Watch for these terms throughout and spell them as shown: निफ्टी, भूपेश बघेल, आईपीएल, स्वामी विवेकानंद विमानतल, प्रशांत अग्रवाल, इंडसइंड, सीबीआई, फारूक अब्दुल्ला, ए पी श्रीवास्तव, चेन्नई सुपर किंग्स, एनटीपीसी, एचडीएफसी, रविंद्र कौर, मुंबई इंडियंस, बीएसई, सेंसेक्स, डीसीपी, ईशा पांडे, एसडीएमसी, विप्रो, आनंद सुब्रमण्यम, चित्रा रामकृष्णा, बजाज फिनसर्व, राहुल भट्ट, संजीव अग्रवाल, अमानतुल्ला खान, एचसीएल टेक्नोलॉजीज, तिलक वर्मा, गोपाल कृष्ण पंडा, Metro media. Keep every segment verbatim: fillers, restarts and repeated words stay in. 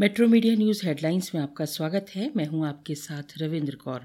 Metro media news headlines में आपका स्वागत है। मैं हूं आपके साथ रविंद्र कौर।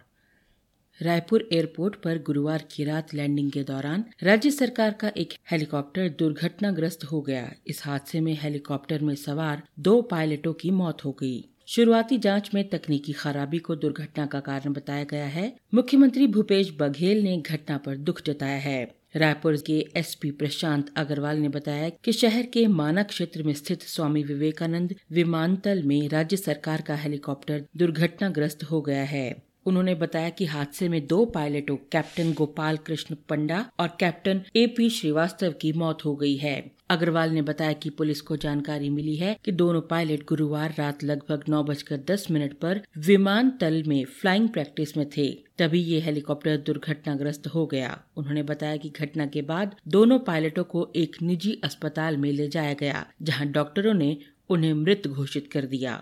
रायपुर एयरपोर्ट पर गुरुवार की रात लैंडिंग के दौरान राज्य सरकार का एक हेलीकॉप्टर दुर्घटनाग्रस्त हो गया। इस हादसे में हेलीकॉप्टर में सवार दो पायलटों की मौत हो गई। शुरुआती जांच में तकनीकी खराबी को दुर्घटना का कारण बताया गया है। मुख्यमंत्री भूपेश बघेल ने घटना पर दुख जताया है। रायपुर के एसपी प्रशांत अग्रवाल ने बताया कि शहर के माना क्षेत्र में स्थित स्वामी विवेकानंद विमानतल में राज्य सरकार का हेलीकॉप्टर दुर्घटनाग्रस्त हो गया है। उन्होंने बताया कि हादसे में दो पायलटों कैप्टन गोपाल कृष्ण पंडा और कैप्टन ए पी श्रीवास्तव की मौत हो गई है। अग्रवाल ने बताया कि पुलिस को जानकारी मिली है कि दोनों पायलट गुरुवार रात लगभग नौ बजकर दस मिनट पर विमानतल में फ्लाइंग प्रैक्टिस में थे, तभी ये हेलीकॉप्टर दुर्घटनाग्रस्त हो गया। उन्होंने बताया कि घटना के बाद दोनों पायलटों को एक निजी अस्पताल में ले जाया गया, जहाँ डॉक्टरों ने उन्हें मृत घोषित कर दिया।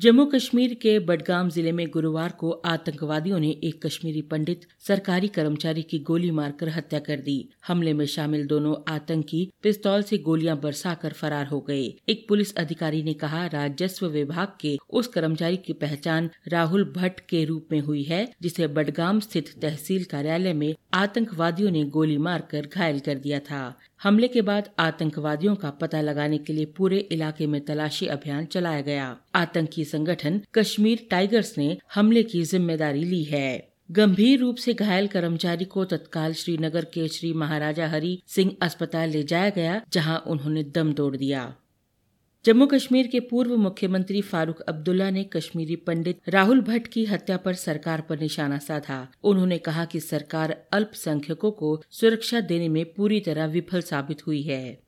जम्मू कश्मीर के बडगाम जिले में गुरुवार को आतंकवादियों ने एक कश्मीरी पंडित सरकारी कर्मचारी की गोली मारकर हत्या कर दी। हमले में शामिल दोनों आतंकी पिस्तौल से गोलियां बरसाकर फरार हो गए। एक पुलिस अधिकारी ने कहा, राजस्व विभाग के उस कर्मचारी की पहचान राहुल भट्ट के रूप में हुई है, जिसे बडगाम स्थित तहसील कार्यालय में आतंकवादियों ने गोली मारकर घायल कर दिया था। हमले के बाद आतंकवादियों का पता लगाने के लिए पूरे इलाके में तलाशी अभियान चलाया गया। आतंकी संगठन कश्मीर टाइगर्स ने हमले की जिम्मेदारी ली है। गंभीर रूप से घायल कर्मचारी को तत्काल श्रीनगर के श्री महाराजा हरि सिंह अस्पताल ले जाया गया, जहां उन्होंने दम तोड़ दिया। जम्मू कश्मीर के पूर्व मुख्यमंत्री फारूक अब्दुल्ला ने कश्मीरी पंडित राहुल भट्ट की हत्या पर सरकार पर निशाना साधा। उन्होंने कहा कि सरकार अल्पसंख्यकों को सुरक्षा देने में पूरी तरह विफल साबित हुई है।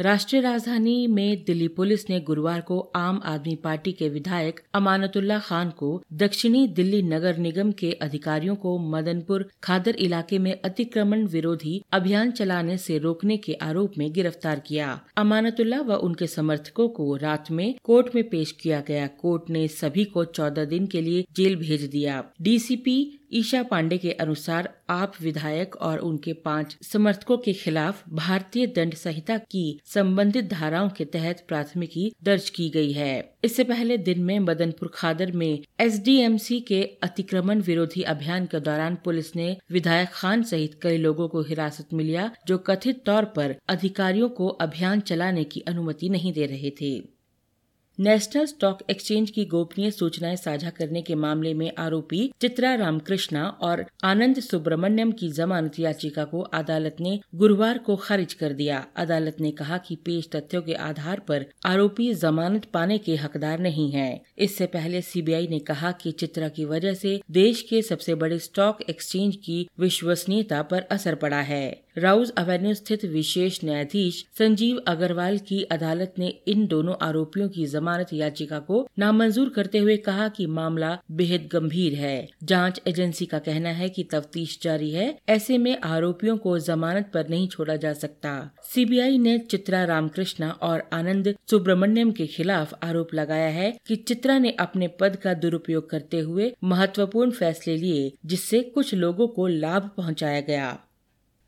राष्ट्रीय राजधानी में दिल्ली पुलिस ने गुरुवार को आम आदमी पार्टी के विधायक अमानतुल्ला खान को दक्षिणी दिल्ली नगर निगम के अधिकारियों को मदनपुर खादर इलाके में अतिक्रमण विरोधी अभियान चलाने से रोकने के आरोप में गिरफ्तार किया। अमानतुल्ला व उनके समर्थकों को रात में कोर्ट में पेश किया गया। कोर्ट ने सभी को चौदह दिन के लिए जेल भेज दिया। डीसीपी ईशा पांडे के अनुसार आप विधायक और उनके पांच समर्थकों के खिलाफ भारतीय दंड संहिता की संबंधित धाराओं के तहत प्राथमिकी दर्ज की गई है। इससे पहले दिन में मदनपुर खादर में एसडीएमसी के अतिक्रमण विरोधी अभियान के दौरान पुलिस ने विधायक खान सहित कई लोगों को हिरासत में लिया, जो कथित तौर पर अधिकारियों को अभियान चलाने की अनुमति नहीं दे रहे थे। नेशनल स्टॉक एक्सचेंज की गोपनीय सूचनाएं साझा करने के मामले में आरोपी चित्रा रामकृष्णा और आनंद सुब्रमण्यम की जमानत याचिका को अदालत ने गुरुवार को खारिज कर दिया। अदालत ने कहा कि पेश तथ्यों के आधार पर आरोपी जमानत पाने के हकदार नहीं हैं। इससे पहले सीबीआई ने कहा कि चित्रा की वजह से देश के सबसे बड़े स्टॉक एक्सचेंज की विश्वसनीयता पर असर पड़ा है। राउज एवेन्यू स्थित विशेष न्यायाधीश संजीव अग्रवाल की अदालत ने इन दोनों आरोपियों की जमानत याचिका को नामंजूर करते हुए कहा कि मामला बेहद गंभीर है। जांच एजेंसी का कहना है कि तफ्तीश जारी है, ऐसे में आरोपियों को जमानत पर नहीं छोड़ा जा सकता। सीबीआई ने चित्रा रामकृष्णा और आनंद सुब्रमण्यम के खिलाफ आरोप लगाया है कि चित्रा ने अपने पद का दुरुपयोग करते हुए महत्वपूर्ण फैसले लिए, जिससे कुछ लोगों को लाभ पहुँचाया गया।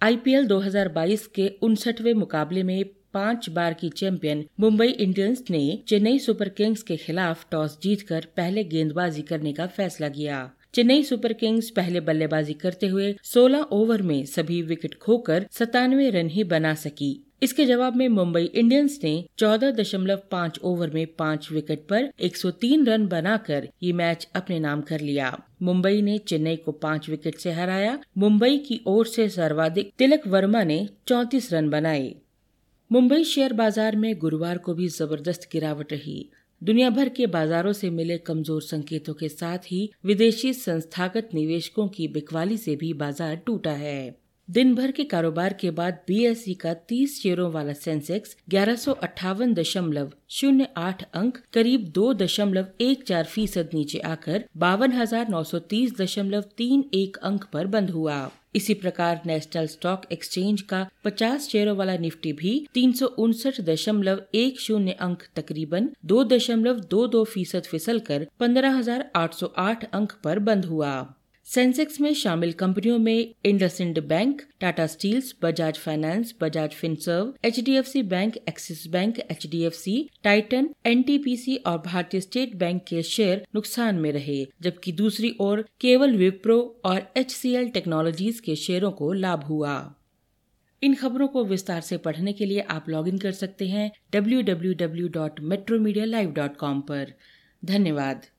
आईपीएल दो हज़ार बाईस के उनसठवें मुकाबले में पांच बार की चैंपियन मुंबई इंडियंस ने चेन्नई सुपर किंग्स के खिलाफ टॉस जीतकर पहले गेंदबाजी करने का फैसला किया। चेन्नई सुपर किंग्स पहले बल्लेबाजी करते हुए सोलह ओवर में सभी विकेट खोकर सत्तानवे रन ही बना सकी। इसके जवाब में मुंबई इंडियंस ने चौदह दशमलव पाँच ओवर में पाँच विकेट पर एक सौ तीन रन बनाकर ये मैच अपने नाम कर लिया। मुंबई ने चेन्नई को पाँच विकेट से हराया। मुंबई की ओर से सर्वाधिक तिलक वर्मा ने चौंतीस रन बनाए। मुंबई शेयर बाजार में गुरुवार को भी जबरदस्त गिरावट रही। दुनिया भर के बाजारों से मिले कमजोर संकेतों के साथ ही विदेशी संस्थागत निवेशकों की बिकवाली से भी बाजार टूटा है। दिन भर के कारोबार के बाद बीएसई का तीस शेयरों वाला सेंसेक्स ग्यारह सौ अट्ठावन दशमलव शून्य आठ अंक करीब दो दशमलव एक चार फीसद नीचे आकर बावन हजार नौ सौ तीस दशमलव तीन एक अंक पर बंद हुआ। इसी प्रकार नेशनल स्टॉक एक्सचेंज का पचास शेयरों वाला निफ्टी भी तीन सौ उनसठ दशमलव एक शून्य अंक तकरीबन दो दशमलव दो दो फीसद फिसल कर पंद्रह हजार आठ सौ आठ अंक पर बंद हुआ। सेंसेक्स में शामिल कंपनियों में इंडसइंड bank, Tata steels, Bajaj finance, बजाज फिनसर्व, एचडीएफसी bank, axis bank, एचडीएफसी, Titan, एनटीपीसी और भारतीय स्टेट बैंक के शेयर नुकसान में रहे, जबकि दूसरी ओर केवल विप्रो और एचसीएल टेक्नोलॉजीज के शेयरों को लाभ हुआ। इन खबरों को विस्तार से पढ़ने के लिए आप लॉगिन कर सकते हैं W W W dot metro media live dot com पर। धन्यवाद।